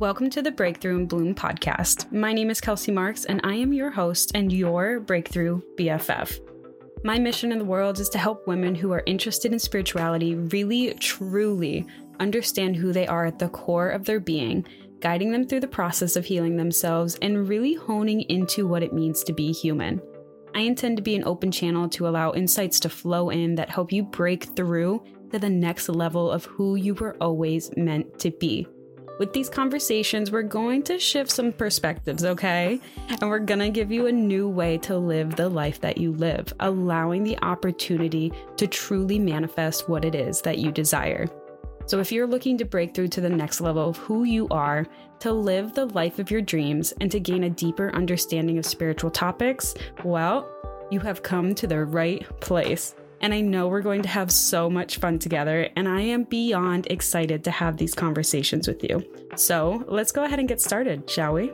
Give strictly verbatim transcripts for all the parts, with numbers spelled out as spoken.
Welcome to the Breakthrough and Bloom Podcast. My name is Kelsey Marks, and I am your host and your Breakthrough B F F. My mission in the world is to help women who are interested in spirituality really, truly understand who they are at the core of their being, guiding them through the process of healing themselves and really honing into what it means to be human. I intend to be an open channel to allow insights to flow in that help you break through to the next level of who you were always meant to be. With these conversations, we're going to shift some perspectives, okay? And we're gonna give you a new way to live the life that you live, allowing the opportunity to truly manifest what it is that you desire. So if you're looking to break through to the next level of who you are, to live the life of your dreams, and to gain a deeper understanding of spiritual topics, well, you have come to the right place. And I know we're going to have so much fun together, and I am beyond excited to have these conversations with you. So let's go ahead and get started, shall we?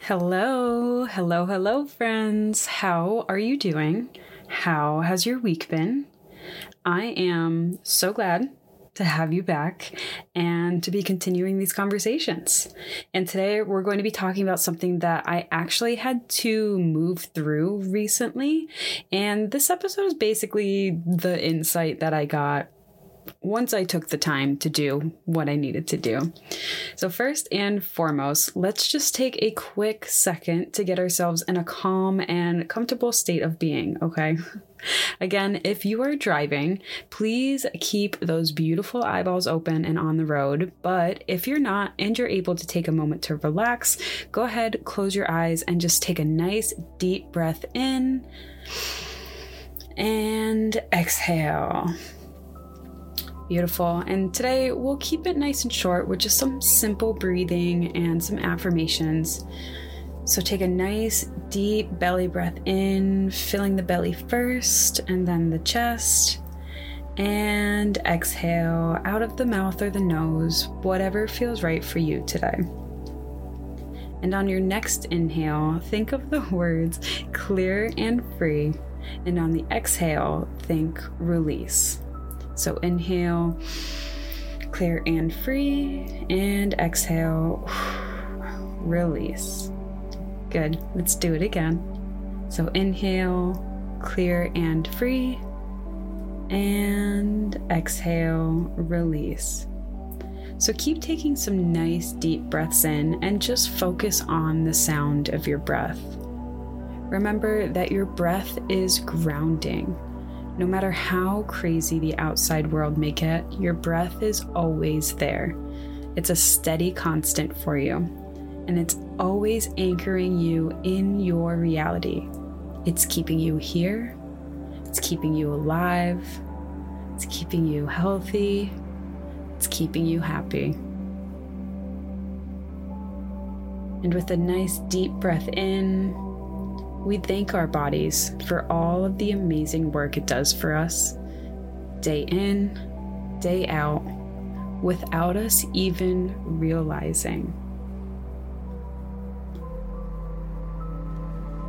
Hello, hello, hello, friends. How are you doing? How has your week been? I am so glad to have you back and to be continuing these conversations. And today we're going to be talking about something that I actually had to move through recently. And this episode is basically the insight that I got once I took the time to do what I needed to do. So first and foremost, let's just take a quick second to get ourselves in a calm and comfortable state of being, okay? Again, if you are driving, please keep those beautiful eyeballs open and on the road. But if you're not and you're able to take a moment to relax, go ahead, close your eyes, and just take a nice deep breath in and exhale. Beautiful. And today we'll keep it nice and short with just some simple breathing and some affirmations. So take a nice deep belly breath in, filling the belly first and then the chest, and exhale out of the mouth or the nose, whatever feels right for you today. And on your next inhale, think of the words clear and free. And on the exhale, think release. So inhale, clear and free, and exhale, release. Good. Let's do it again. So inhale, clear and free, and exhale, release. So keep taking some nice deep breaths in and just focus on the sound of your breath. Remember that your breath is grounding. No matter how crazy the outside world may get, your breath is always there. It's a steady constant for you. And it's always anchoring you in your reality. It's keeping you here. It's keeping you alive. It's keeping you healthy. It's keeping you happy. And with a nice deep breath in, we thank our bodies for all of the amazing work it does for us, day in, day out, without us even realizing.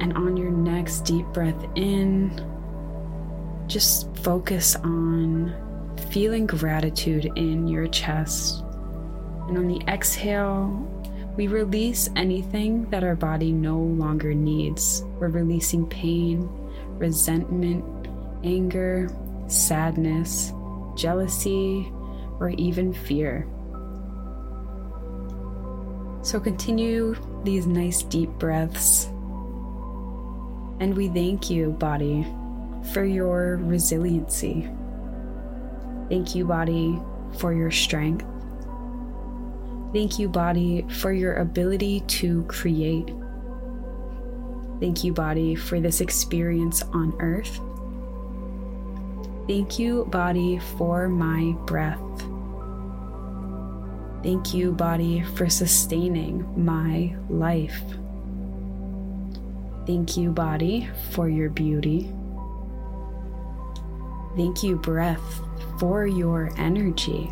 And on your next deep breath in, just focus on feeling gratitude in your chest. And on the exhale, we release anything that our body no longer needs. We're releasing pain, resentment, anger, sadness, jealousy, or even fear. So continue these nice deep breaths. And we thank you, body, for your resiliency. Thank you, body, for your strength. Thank you, body, for your ability to create. Thank you, body, for this experience on earth. Thank you, body, for my breath. Thank you, body, for sustaining my life. Thank you, body, for your beauty. Thank you, breath, for your energy.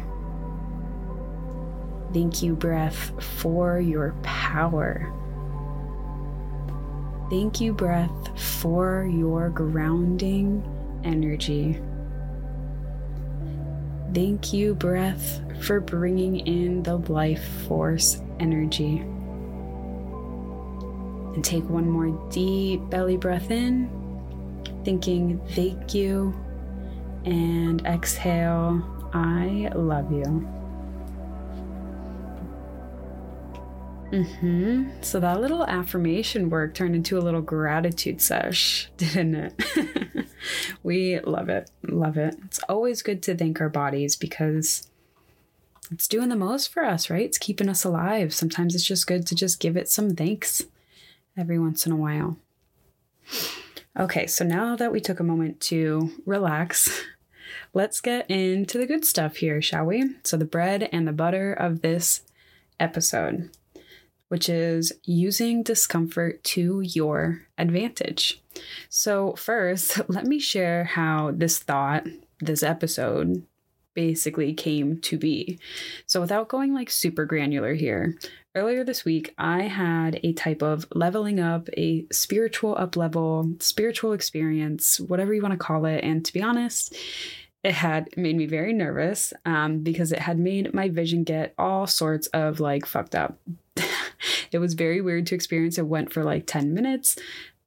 Thank you, breath, for your power. Thank you, breath, for your grounding energy. Thank you, breath, for bringing in the life force energy. And take one more deep belly breath in, thinking thank you, and exhale, I love you. Mm-hmm. So that little affirmation work turned into a little gratitude sesh, didn't it? We love it. Love it. It's always good to thank our bodies because it's doing the most for us, right? It's keeping us alive. Sometimes it's just good to just give it some thanks every once in a while. Okay, so now that we took a moment to relax, let's get into the good stuff here, shall we? So the bread and the butter of this episode, which is using discomfort to your advantage. So first, let me share how this thought, this episode, basically came to be. So without going like super granular here, earlier this week, I had a type of leveling up, a spiritual uplevel, spiritual experience, whatever you want to call it. And to be honest, it had made me very nervous um, because it had made my vision get all sorts of like fucked up. It was very weird to experience. It went for like ten minutes.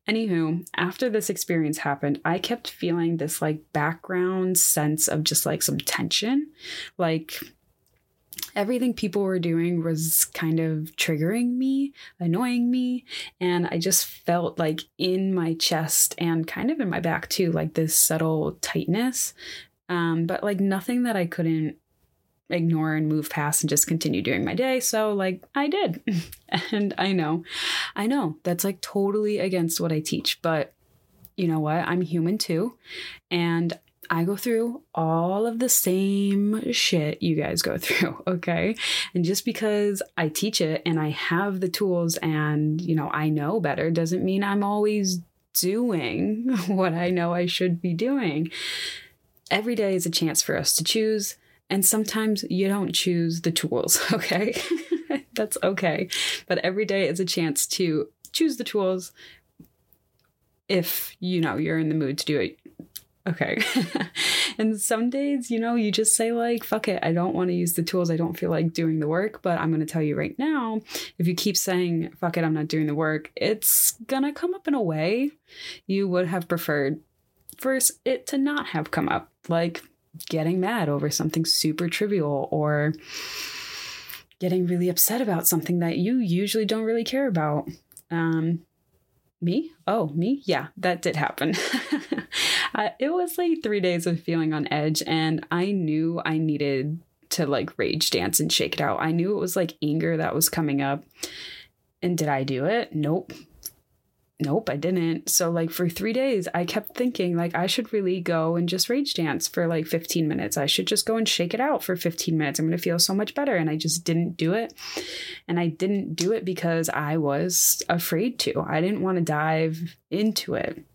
Anywho, after this experience happened, I kept feeling this like background sense of just like some tension. Like everything people were doing was kind of triggering me, annoying me. And I just felt like in my chest and kind of in my back too, like this subtle tightness. Um, but like nothing that I couldn't ignore and move past and just continue doing my day. So like I did. And I know, I know that's like totally against what I teach, but you know what? I'm human too. And I go through all of the same shit you guys go through. Okay. And just because I teach it and I have the tools and, you know, I know better doesn't mean I'm always doing what I know I should be doing. Every day is a chance for us to choose. And sometimes you don't choose the tools, okay? That's okay. But every day is a chance to choose the tools if, you know, you're in the mood to do it. Okay. And some days, you know, you just say like, fuck it, I don't want to use the tools. I don't feel like doing the work, but I'm going to tell you right now, if you keep saying, fuck it, I'm not doing the work, it's going to come up in a way you would have preferred first it to not have come up. Like, getting mad over something super trivial or getting really upset about something that you usually don't really care about. Um, me? Oh, me? Yeah, that did happen. uh, it was like three days of feeling on edge, and I knew I needed to like rage dance and shake it out. I knew it was like anger that was coming up. And did I do it? Nope. Nope, I didn't. So like for three days, I kept thinking like I should really go and just rage dance for like fifteen minutes. I should just go and shake it out for fifteen minutes. I'm going to feel so much better. And I just didn't do it. And I didn't do it because I was afraid to. I didn't want to dive into it.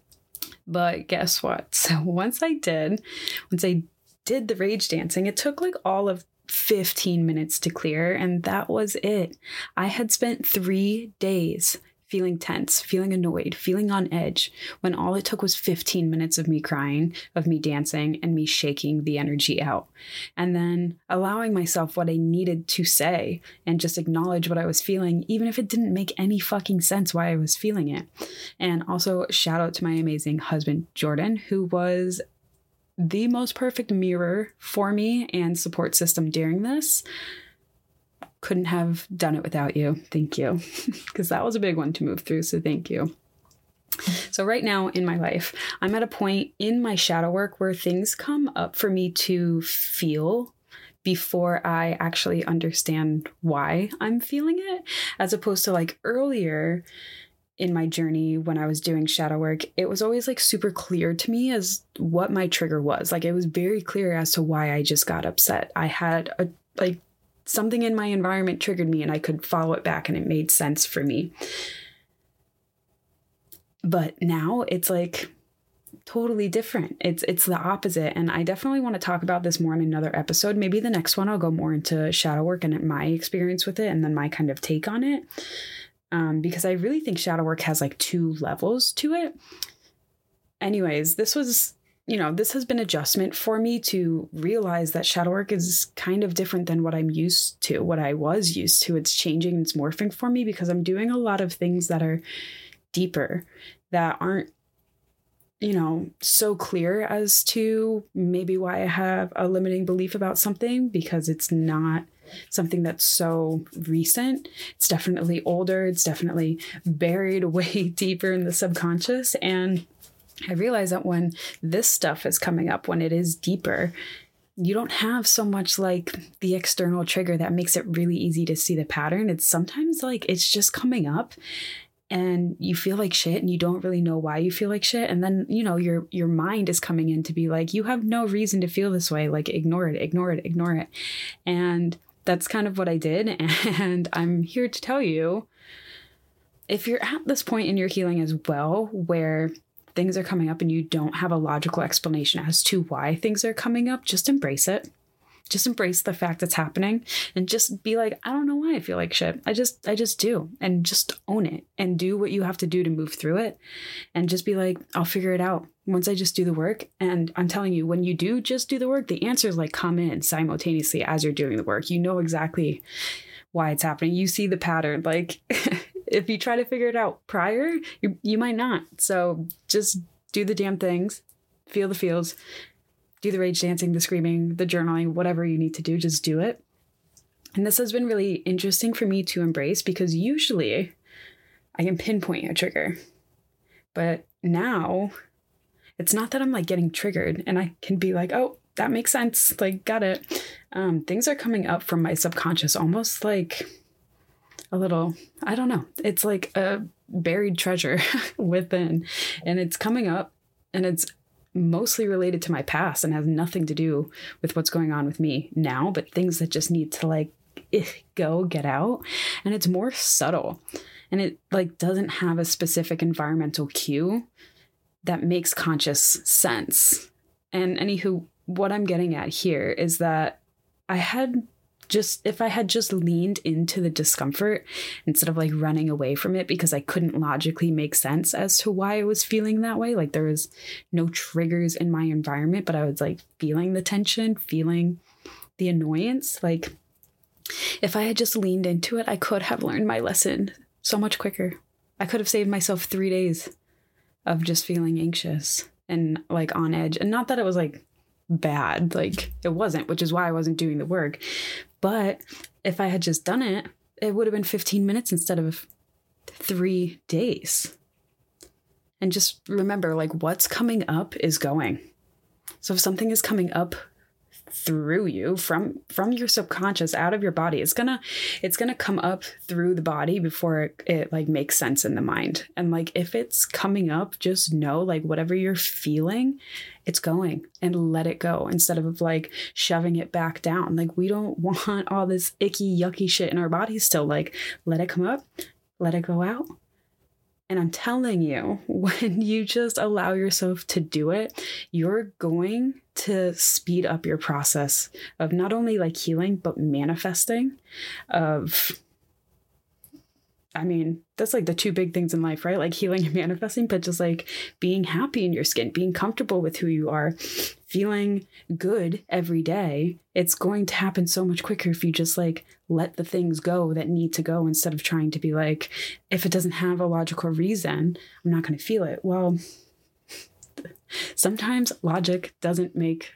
But guess what? So once I did, once I did the rage dancing, it took like all of fifteen minutes to clear. And that was it. I had spent three days feeling tense, feeling annoyed, feeling on edge, when all it took was fifteen minutes of me crying, of me dancing, and me shaking the energy out. And then allowing myself what I needed to say and just acknowledge what I was feeling, even if it didn't make any fucking sense why I was feeling it. And also shout out to my amazing husband, Jordan, who was the most perfect mirror for me and support system during this. Couldn't have done it without you. Thank you. Because that was a big one to move through. So thank you. So right now in my life, I'm at a point in my shadow work where things come up for me to feel before I actually understand why I'm feeling it, as opposed to like earlier in my journey when I was doing shadow work, it was always like super clear to me as what my trigger was. Like it was very clear as to why I just got upset. I had a like something in my environment triggered me and I could follow it back and it made sense for me. But now it's like totally different. It's it's the opposite. And I definitely want to talk about this more in another episode. Maybe the next one I'll go more into shadow work and my experience with it and then my kind of take on it. um, because I really think shadow work has like two levels to it. Anyways, this was, you know, this has been adjustment for me to realize that shadow work is kind of different than what I'm used to, what I was used to. It's changing, it's morphing for me because I'm doing a lot of things that are deeper, that aren't, you know, so clear as to maybe why I have a limiting belief about something, because it's not something that's so recent. It's definitely older. It's definitely buried way deeper in the subconscious. And I realize that when this stuff is coming up, when it is deeper, you don't have so much like the external trigger that makes it really easy to see the pattern. It's sometimes like it's just coming up and you feel like shit and you don't really know why you feel like shit. And then, you know, your your mind is coming in to be like, you have no reason to feel this way. Like, ignore it, ignore it, ignore it. And that's kind of what I did. And I'm here to tell you, if you're at this point in your healing as well, where things are coming up and you don't have a logical explanation as to why things are coming up, just embrace it. Just embrace the fact that's happening and just be like, I don't know why I feel like shit. I just, I just do, and just own it and do what you have to do to move through it, and just be like, I'll figure it out once I just do the work. And I'm telling you, when you do just do the work, the answers like come in simultaneously as you're doing the work. You know exactly why it's happening. You see the pattern. Like if you try to figure it out prior, you, you might not. So just do the damn things, feel the feels, do the rage dancing, the screaming, the journaling, whatever you need to do, just do it. And this has been really interesting for me to embrace, because usually I can pinpoint a trigger, but now it's not that I'm like getting triggered and I can be like, oh, that makes sense. Like, got it. Um, things are coming up from my subconscious, almost like a little, I don't know. It's like a buried treasure within, and it's coming up and it's mostly related to my past and has nothing to do with what's going on with me now, but things that just need to like go get out. And it's more subtle, and it like doesn't have a specific environmental cue that makes conscious sense. And anywho, what I'm getting at here is that I had just, if I had just leaned into the discomfort instead of like running away from it because I couldn't logically make sense as to why I was feeling that way. Like, there was no triggers in my environment, but I was like feeling the tension, feeling the annoyance. Like, if I had just leaned into it, I could have learned my lesson so much quicker. I could have saved myself three days of just feeling anxious and like on edge. And not that it was like bad, like it wasn't, which is why I wasn't doing the work. But if I had just done it, it would have been fifteen minutes instead of three days. And just remember, like, what's coming up is going. So if something is coming up through you from from your subconscious out of your body, it's gonna it's gonna come up through the body before it, it like makes sense in the mind. And like, if it's coming up, just know, like, whatever you're feeling, it's going, and let it go instead of like shoving it back down. Like, we don't want all this icky, yucky shit in our bodies still. Like, let it come up, let it go out. And I'm telling you, when you just allow yourself to do it, you're going to speed up your process of not only like healing, but manifesting of, I mean, that's like the two big things in life, right? Like healing and manifesting, but just like being happy in your skin, being comfortable with who you are, feeling good every day. It's going to happen so much quicker if you just like let the things go that need to go, instead of trying to be like, if it doesn't have a logical reason, I'm not going to feel it. Well, sometimes logic doesn't make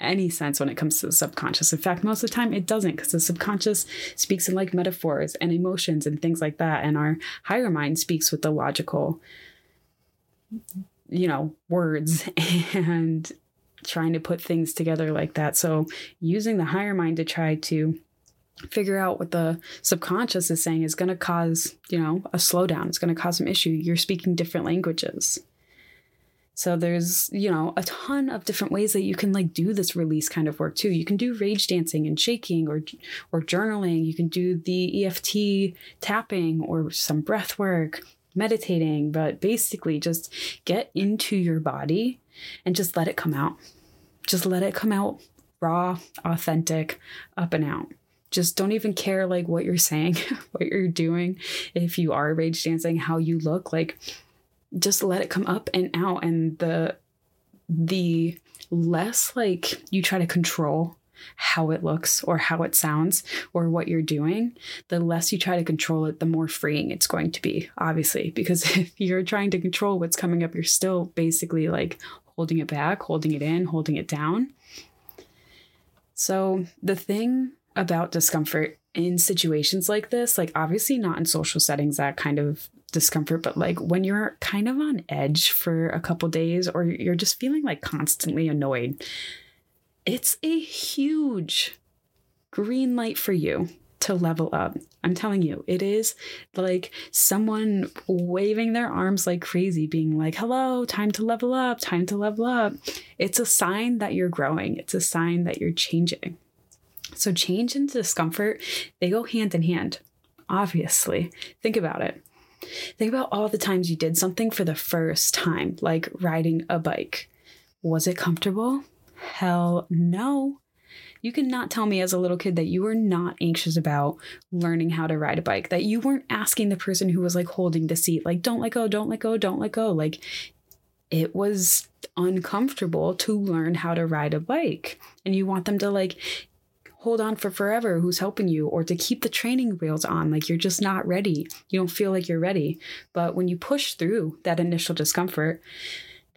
any sense when it comes to the subconscious. In fact, most of the time it doesn't, because the subconscious speaks in like metaphors and emotions and things like that. And our higher mind speaks with the logical, you know, words and trying to put things together like that. So using the higher mind to try to figure out what the subconscious is saying is going to cause, you know, a slowdown. It's going to cause some issue. You're speaking different languages. So there's, you know, a ton of different ways that you can like do this release kind of work too. You can do rage dancing and shaking, or or journaling. You can do the E F T tapping or some breath work, meditating, but basically just get into your body and just let it come out. Just let it come out raw, authentic, up and out. just don't even care like what you're saying, what you're doing. If you are rage dancing, how you look, like just let it come up and out. And the, the less like you try to control how it looks or how it sounds or what you're doing, the less you try to control it, the more freeing it's going to be, obviously, because if you're trying to control what's coming up, you're still basically like holding it back, holding it in, holding it down. So the thing about discomfort in situations like this, like obviously not in social settings, that kind of discomfort, but like when you're kind of on edge for a couple days or you're just feeling like constantly annoyed, it's a huge green light for you to level up. I'm telling you, it is like someone waving their arms like crazy, being like, hello, time to level up, time to level up. It's a sign that you're growing. It's a sign that you're changing. So change and discomfort, they go hand in hand, obviously. Think about it. Think about all the times you did something for the first time, like riding a bike. Was it comfortable? Hell no. You cannot tell me as a little kid that you were not anxious about learning how to ride a bike, that you weren't asking the person who was like holding the seat, like, don't let go, don't let go, don't let go. Like, it was uncomfortable to learn how to ride a bike. And you want them to like hold on for forever, who's helping you, or to keep the training wheels on. Like, you're just not ready. You don't feel like you're ready. But when you push through that initial discomfort,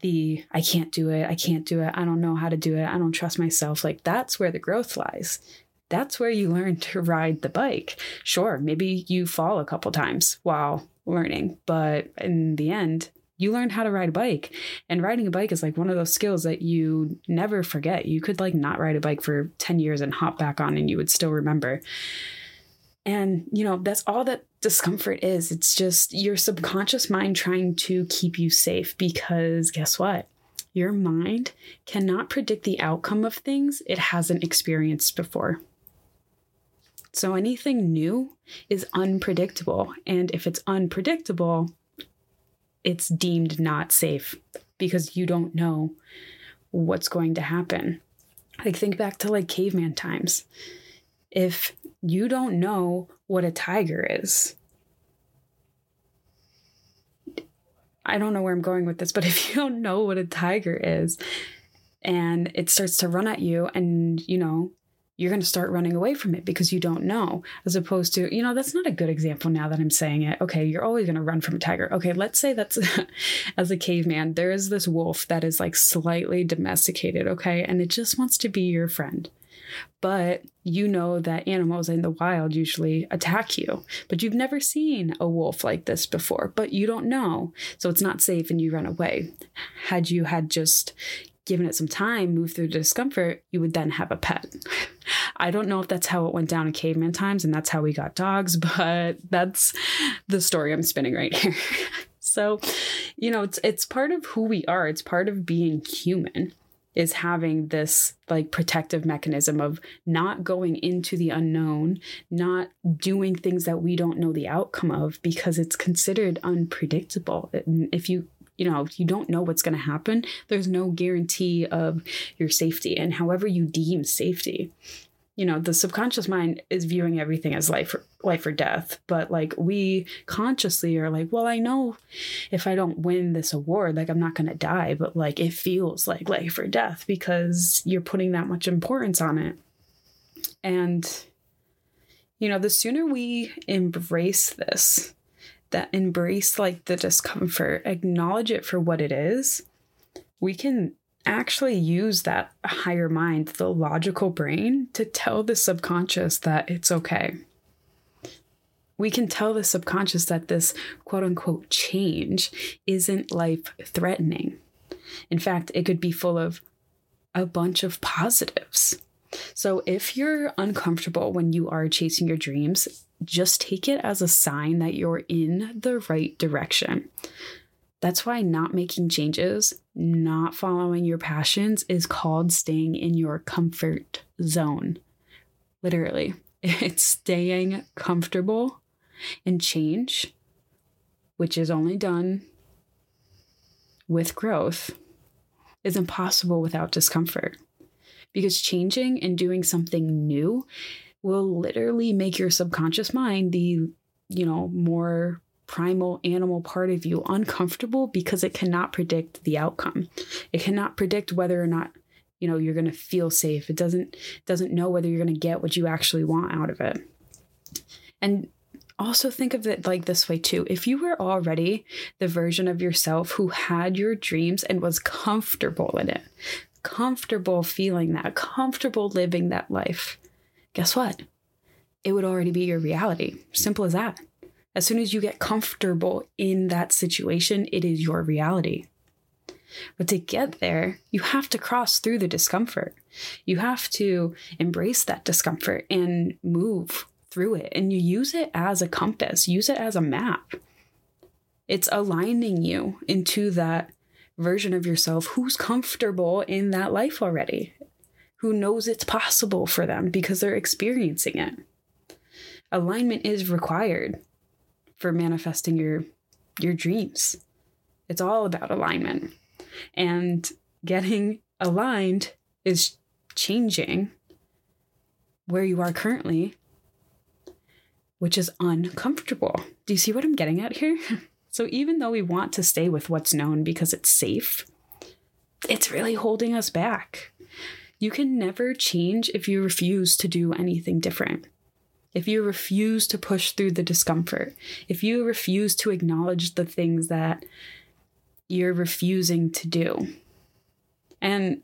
the I can't do it, I can't do it, I don't know how to do it, I don't trust myself, like that's where the growth lies. That's where you learn to ride the bike. Sure, maybe you fall a couple times while learning, but in the end, you learn how to ride a bike. And riding a bike is like one of those skills that you never forget. You could like not ride a bike for ten years and hop back on and you would still remember. And, you know, that's all that discomfort is. It's just your subconscious mind trying to keep you safe, because guess what? Your mind cannot predict the outcome of things it hasn't experienced before. So anything new is unpredictable. And if it's unpredictable, it's deemed not safe because you don't know what's going to happen. Like, think back to like caveman times. If you don't know what a tiger is, I don't know where I'm going with this, but if you don't know what a tiger is and it starts to run at you, and you know, you're going to start running away from it because you don't know, as opposed to, you know, that's not a good example now that I'm saying it. Okay, you're always going to run from a tiger. Okay, let's say that's as a caveman, there is this wolf that is like slightly domesticated, okay, and it just wants to be your friend. But you know that animals in the wild usually attack you, but you've never seen a wolf like this before, but you don't know. So it's not safe and you run away. Had you had just given it some time, moved through discomfort, you would then have a pet. I don't know if that's how it went down in caveman times and that's how we got dogs, but that's the story I'm spinning right here. So, you know, it's, it's part of who we are. It's part of being human, is having this like protective mechanism of not going into the unknown, not doing things that we don't know the outcome of, because it's considered unpredictable. And if you, you know, if you don't know what's going to happen, there's no guarantee of your safety and however you deem safety. You know, the subconscious mind is viewing everything as life or, life or death. But like, we consciously are like, well, I know if I don't win this award, like I'm not going to die. But like, it feels like life or death because you're putting that much importance on it. And, you know, the sooner we embrace this, that embrace like the discomfort, acknowledge it for what it is, we can actually use that higher mind, the logical brain, to tell the subconscious that it's okay. We can tell the subconscious that this quote unquote change isn't life threatening. In fact, it could be full of a bunch of positives. So if you're uncomfortable when you are chasing your dreams, just take it as a sign that you're in the right direction. That's why not making changes, not following your passions, is called staying in your comfort zone. Literally, it's staying comfortable in change, which is only done with growth, is impossible without discomfort. Because changing and doing something new will literally make your subconscious mind, the, you know, more primal animal part of you, uncomfortable because it cannot predict the outcome. It cannot predict whether or not, you know, you're going to feel safe. It doesn't, doesn't know whether you're going to get what you actually want out of it. And also think of it like this way too. If you were already the version of yourself who had your dreams and was comfortable in it, comfortable feeling that, comfortable living that life, guess what? It would already be your reality. Simple as that. As soon as you get comfortable in that situation, it is your reality. But to get there, you have to cross through the discomfort. You have to embrace that discomfort and move through it. And you use it as a compass, use it as a map. It's aligning you into that version of yourself who's comfortable in that life already, who knows it's possible for them because they're experiencing it. Alignment is required for manifesting your your dreams. It's all about alignment. And getting aligned is changing where you are currently, which is uncomfortable. Do you see what I'm getting at here? So even though we want to stay with what's known because it's safe, it's really holding us back. You can never change if you refuse to do anything different. If you refuse to push through the discomfort, if you refuse to acknowledge the things that you're refusing to do. And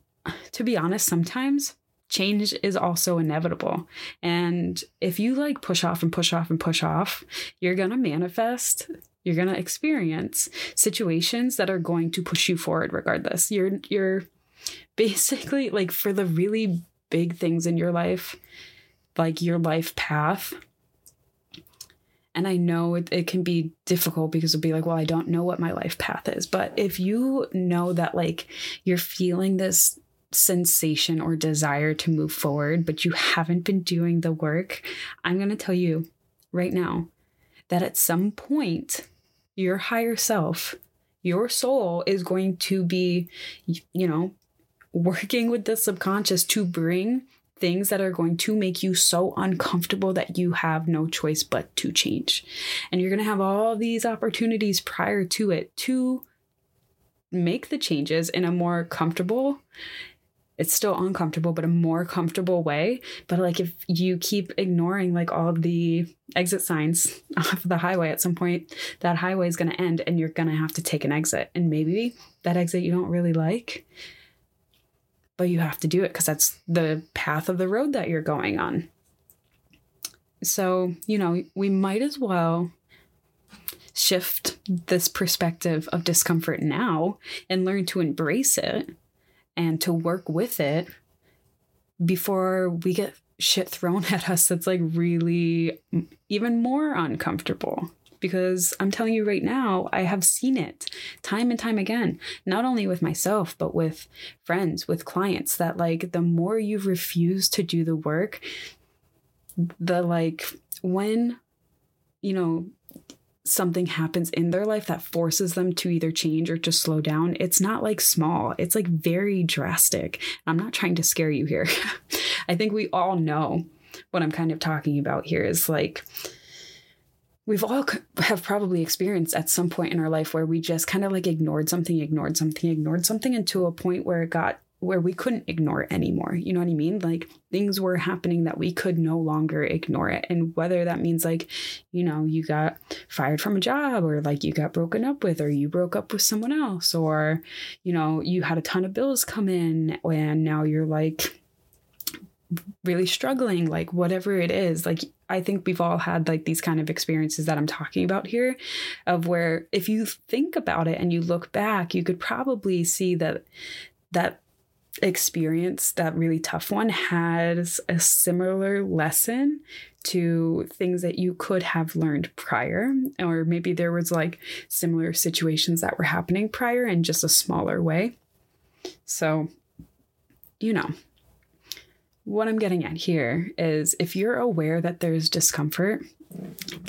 to be honest, sometimes change is also inevitable. And if you like push off and push off and push off, you're going to manifest, you're going to experience situations that are going to push you forward regardless. You're you're basically, like, for the really big things in your life, like your life path. And I know it, it can be difficult because it'll be like, well, I don't know what my life path is. But if you know that, like, you're feeling this sensation or desire to move forward, but you haven't been doing the work, I'm going to tell you right now that at some point, your higher self, your soul is going to be, you know, working with the subconscious to bring things that are going to make you so uncomfortable that you have no choice but to change. And you're going to have all these opportunities prior to it to make the changes in a more comfortable, it's still uncomfortable, but a more comfortable way. But, like, if you keep ignoring, like, all the exit signs off the highway, at some point that highway is going to end and you're going to have to take an exit. And maybe that exit you don't really like, but you have to do it because that's the path of the road that you're going on. So, you know, we might as well shift this perspective of discomfort now and learn to embrace it and to work with it before we get shit thrown at us that's, like, really even more uncomfortable. Because I'm telling you right now, I have seen it time and time again, not only with myself, but with friends, with clients, that, like, the more you refuse to do the work, the, like, when, you know, something happens in their life that forces them to either change or to slow down, it's not, like, small, it's, like, very drastic. I'm not trying to scare you here. I think we all know what I'm kind of talking about here is, like, we've all have probably experienced at some point in our life where we just kind of, like, ignored something, ignored something, ignored something until a point where it got where we couldn't ignore it anymore. You know what I mean? Like, things were happening that we could no longer ignore it. And whether that means, like, you know, you got fired from a job, or, like, you got broken up with, or you broke up with someone else, or, you know, you had a ton of bills come in and now you're, like, really struggling, like, whatever it is. Like, I think we've all had, like, these kind of experiences that I'm talking about here, of where if you think about it and you look back, you could probably see that that experience, that really tough one, has a similar lesson to things that you could have learned prior, or maybe there was, like, similar situations that were happening prior in just a smaller way. So, you know, what I'm getting at here is, if you're aware that there's discomfort,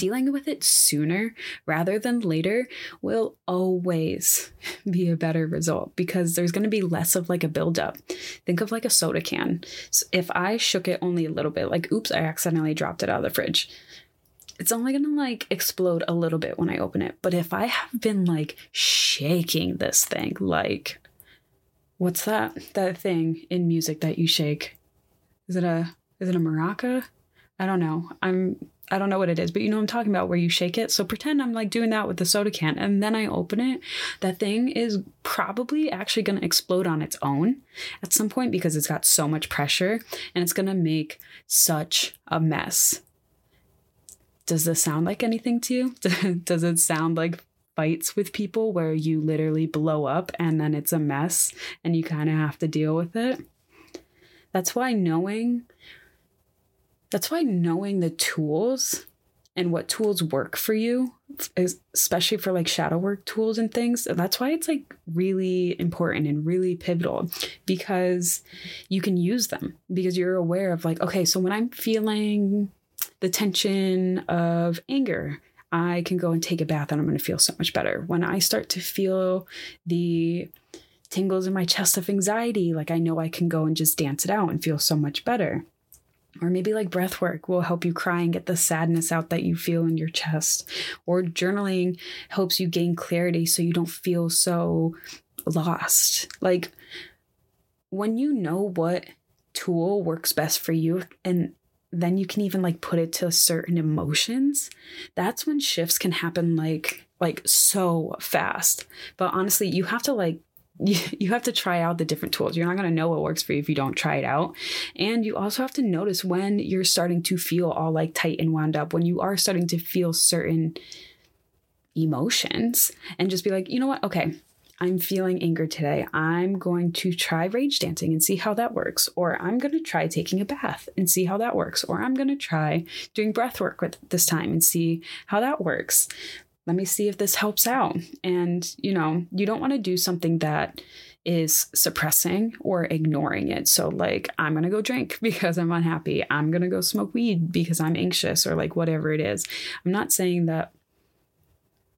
dealing with it sooner rather than later will always be a better result, because there's going to be less of like a buildup. Think of like a soda can. So if I shook it only a little bit, like, oops, I accidentally dropped it out of the fridge, it's only going to like explode a little bit when I open it. But if I have been like shaking this thing, like, what's that, that thing in music that you shake? Is it a, is it a maraca? I don't know. I'm, I don't know what it is, but you know what I'm talking about, where you shake it. So pretend I'm like doing that with the soda can, and then I open it. That thing is probably actually going to explode on its own at some point, because it's got so much pressure and it's going to make such a mess. Does this sound like anything to you? Does it sound like fights with people where you literally blow up and then it's a mess and you kind of have to deal with it? That's why knowing, that's why knowing the tools and what tools work for you, especially for like shadow work tools and things, that's why it's like really important and really pivotal, because you can use them, because you're aware of like, okay, so when I'm feeling the tension of anger, I can go and take a bath and I'm going to feel so much better. When I start to feel the tingles in my chest of anxiety, like, I know I can go and just dance it out and feel so much better. Or maybe like breath work will help you cry and get the sadness out that you feel in your chest. Or journaling helps you gain clarity so you don't feel so lost. Like, when you know what tool works best for you, and then you can even like put it to certain emotions, that's when shifts can happen like like so fast. But honestly, you have to like you, you have to try out the different tools. You're not going to know what works for you if you don't try it out. And you also have to notice when you're starting to feel all like tight and wound up, when you are starting to feel certain emotions, and just be like, you know what? Okay, I'm feeling anger today. I'm going to try rage dancing and see how that works. Or I'm going to try taking a bath and see how that works. Or I'm going to try doing breath work with this time and see how that works. Let me see if this helps out. And, you know, you don't want to do something that is suppressing or ignoring it. So like, I'm going to go drink because I'm unhappy. I'm going to go smoke weed because I'm anxious, or like whatever it is. I'm not saying that.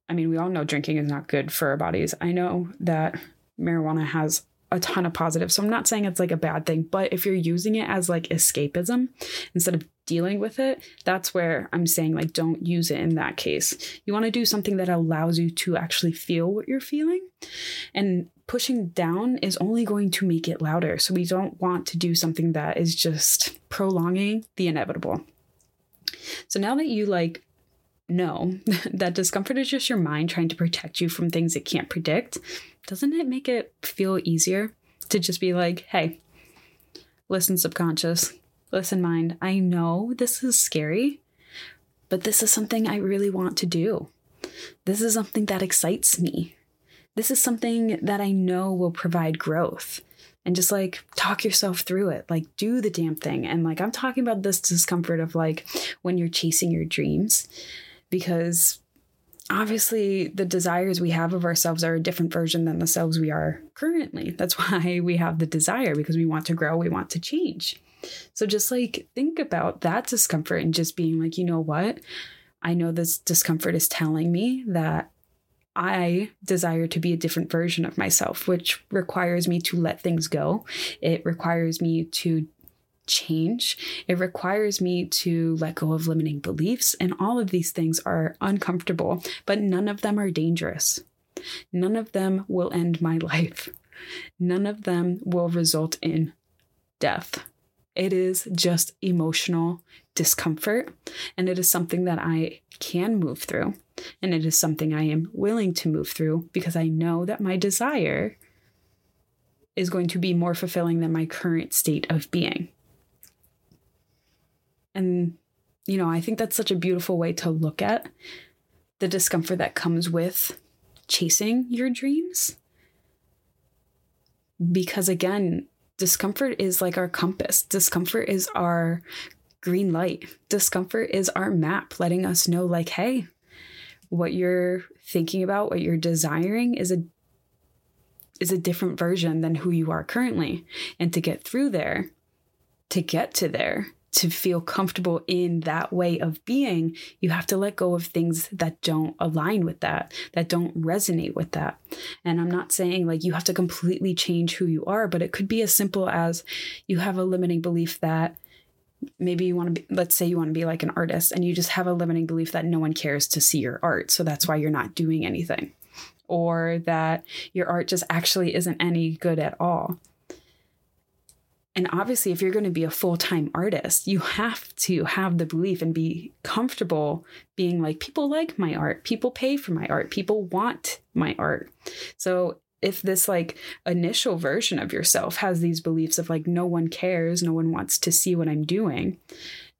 I mean, we all know drinking is not good for our bodies. I know that marijuana has a ton of positives, so I'm not saying it's like a bad thing, but if you're using it as like escapism instead of dealing with it, that's where I'm saying like, don't use it in that case. You want to do something that allows you to actually feel what you're feeling, and pushing down is only going to make it louder. So we don't want to do something that is just prolonging the inevitable. So now that you like No, that discomfort is just your mind trying to protect you from things it can't predict, doesn't it make it feel easier to just be like, hey, listen, subconscious, listen, mind, I know this is scary, but this is something I really want to do. This is something that excites me. This is something that I know will provide growth. And just like talk yourself through it, like do the damn thing. And like, I'm talking about this discomfort of like when you're chasing your dreams, because obviously the desires we have of ourselves are a different version than the selves we are currently. That's why we have the desire, because we want to grow, we want to change. So just like think about that discomfort and just being like, you know what? I know this discomfort is telling me that I desire to be a different version of myself, which requires me to let things go. It requires me to change. It requires me to let go of limiting beliefs. And all of these things are uncomfortable, but none of them are dangerous. None of them will end my life. None of them will result in death. It is just emotional discomfort. And it is something that I can move through. And it is something I am willing to move through, because I know that my desire is going to be more fulfilling than my current state of being. And, you know, I think that's such a beautiful way to look at the discomfort that comes with chasing your dreams. Because again, discomfort is like our compass. Discomfort is our green light. Discomfort is our map letting us know like, hey, what you're thinking about, what you're desiring is a is a different version than who you are currently. And to get through there, to get to there, to feel comfortable in that way of being, you have to let go of things that don't align with that, that don't resonate with that. And I'm not saying like you have to completely change who you are, but it could be as simple as you have a limiting belief that maybe you want to be, let's say you want to be like an artist and you just have a limiting belief that no one cares to see your art. So that's why you're not doing anything, or that your art just actually isn't any good at all. And obviously, if you're going to be a full-time artist, you have to have the belief and be comfortable being like, people like my art, people pay for my art, people want my art. So if this like initial version of yourself has these beliefs of like, no one cares, no one wants to see what I'm doing,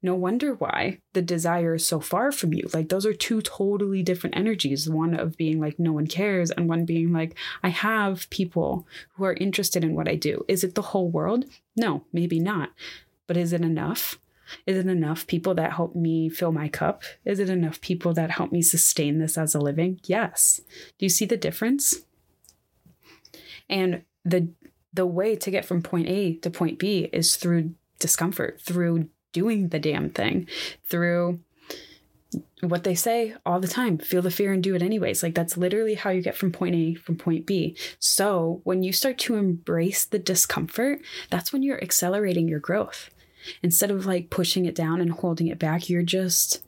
no wonder why the desire is so far from you. Like those are two totally different energies. One of being like, no one cares, and one being like, I have people who are interested in what I do. Is it the whole world? No, maybe not. But is it enough? Is it enough people that help me fill my cup? Is it enough people that help me sustain this as a living? Yes. Do you see the difference? And the the way to get from point A to point B is through discomfort, through doing the damn thing, through what they say all the time, feel the fear and do it anyways. Like that's literally how you get from point A from point B. So when you start to embrace the discomfort, that's when you're accelerating your growth. Instead of like pushing it down and holding it back, you're just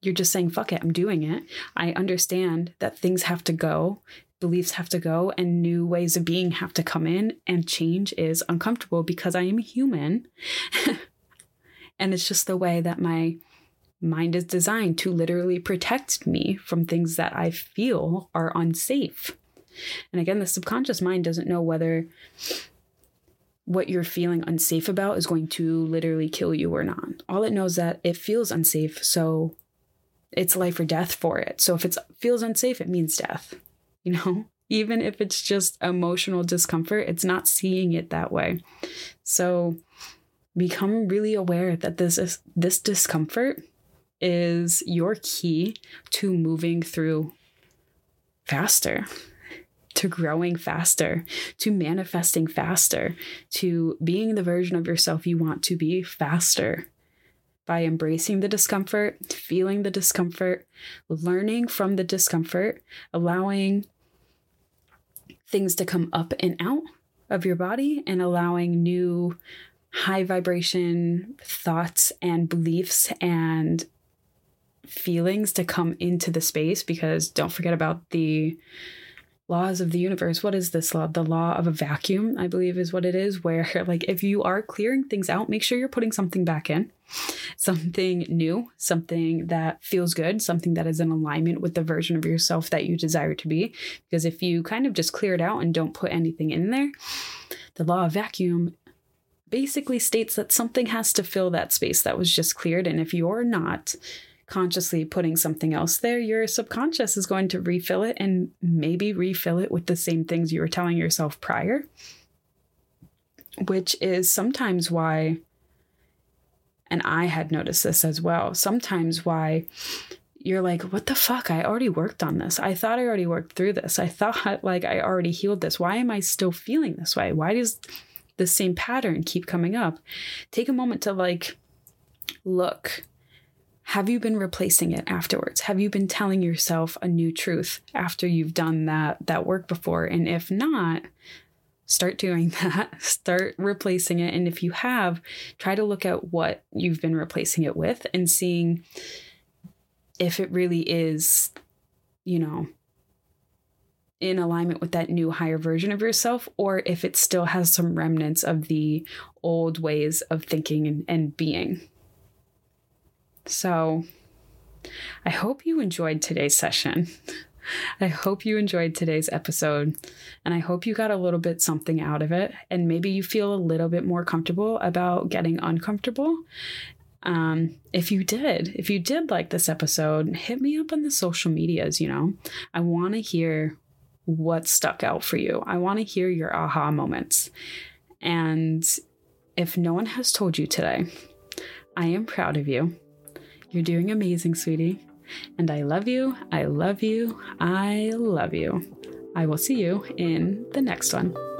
you're just saying, fuck it, I'm doing it. I understand that things have to go. Beliefs have to go, and new ways of being have to come in, and change is uncomfortable because I am human. And it's just the way that my mind is designed to literally protect me from things that I feel are unsafe. And again, the subconscious mind doesn't know whether what you're feeling unsafe about is going to literally kill you or not. All it knows that it feels unsafe, so it's life or death for it. So if it feels unsafe, it means death. You know, even if it's just emotional discomfort, it's not seeing it that way. So become really aware that this is, this discomfort is your key to moving through faster, to growing faster, to manifesting faster, to being the version of yourself you want to be faster. By embracing the discomfort, feeling the discomfort, learning from the discomfort, allowing things to come up and out of your body, and allowing new high vibration thoughts and beliefs and feelings to come into the space. Because don't forget about the laws of the universe. What is this law? The law of a vacuum, I believe, is what it is, where like if you are clearing things out, make sure you're putting something back in, something new, something that feels good, something that is in alignment with the version of yourself that you desire to be. Because if you kind of just clear it out and don't put anything in there, the law of vacuum basically states that something has to fill that space that was just cleared. And if you're not consciously putting something else there, your subconscious is going to refill it, and maybe refill it with the same things you were telling yourself prior, which is sometimes why, and I had noticed this as well, sometimes why you're like, what the fuck? I already worked on this. I thought I already worked through this. I thought like I already healed this. Why am I still feeling this way? Why does the same pattern keep coming up? Take a moment to like, look. Have you been replacing it afterwards? Have you been telling yourself a new truth after you've done that that work before? And if not, start doing that. Start replacing it. And if you have, try to look at what you've been replacing it with and seeing if it really is, you know, in alignment with that new higher version of yourself, or if it still has some remnants of the old ways of thinking and, and being. So I hope you enjoyed today's session. I hope you enjoyed today's episode, and I hope you got a little bit something out of it, and maybe you feel a little bit more comfortable about getting uncomfortable. Um, if you did, if you did like this episode, hit me up on the social medias, you know. I want to hear what stuck out for you. I want to hear your aha moments. And if no one has told you today, I am proud of you. You're doing amazing, sweetie. And I love you. I love you. I love you. I will see you in the next one.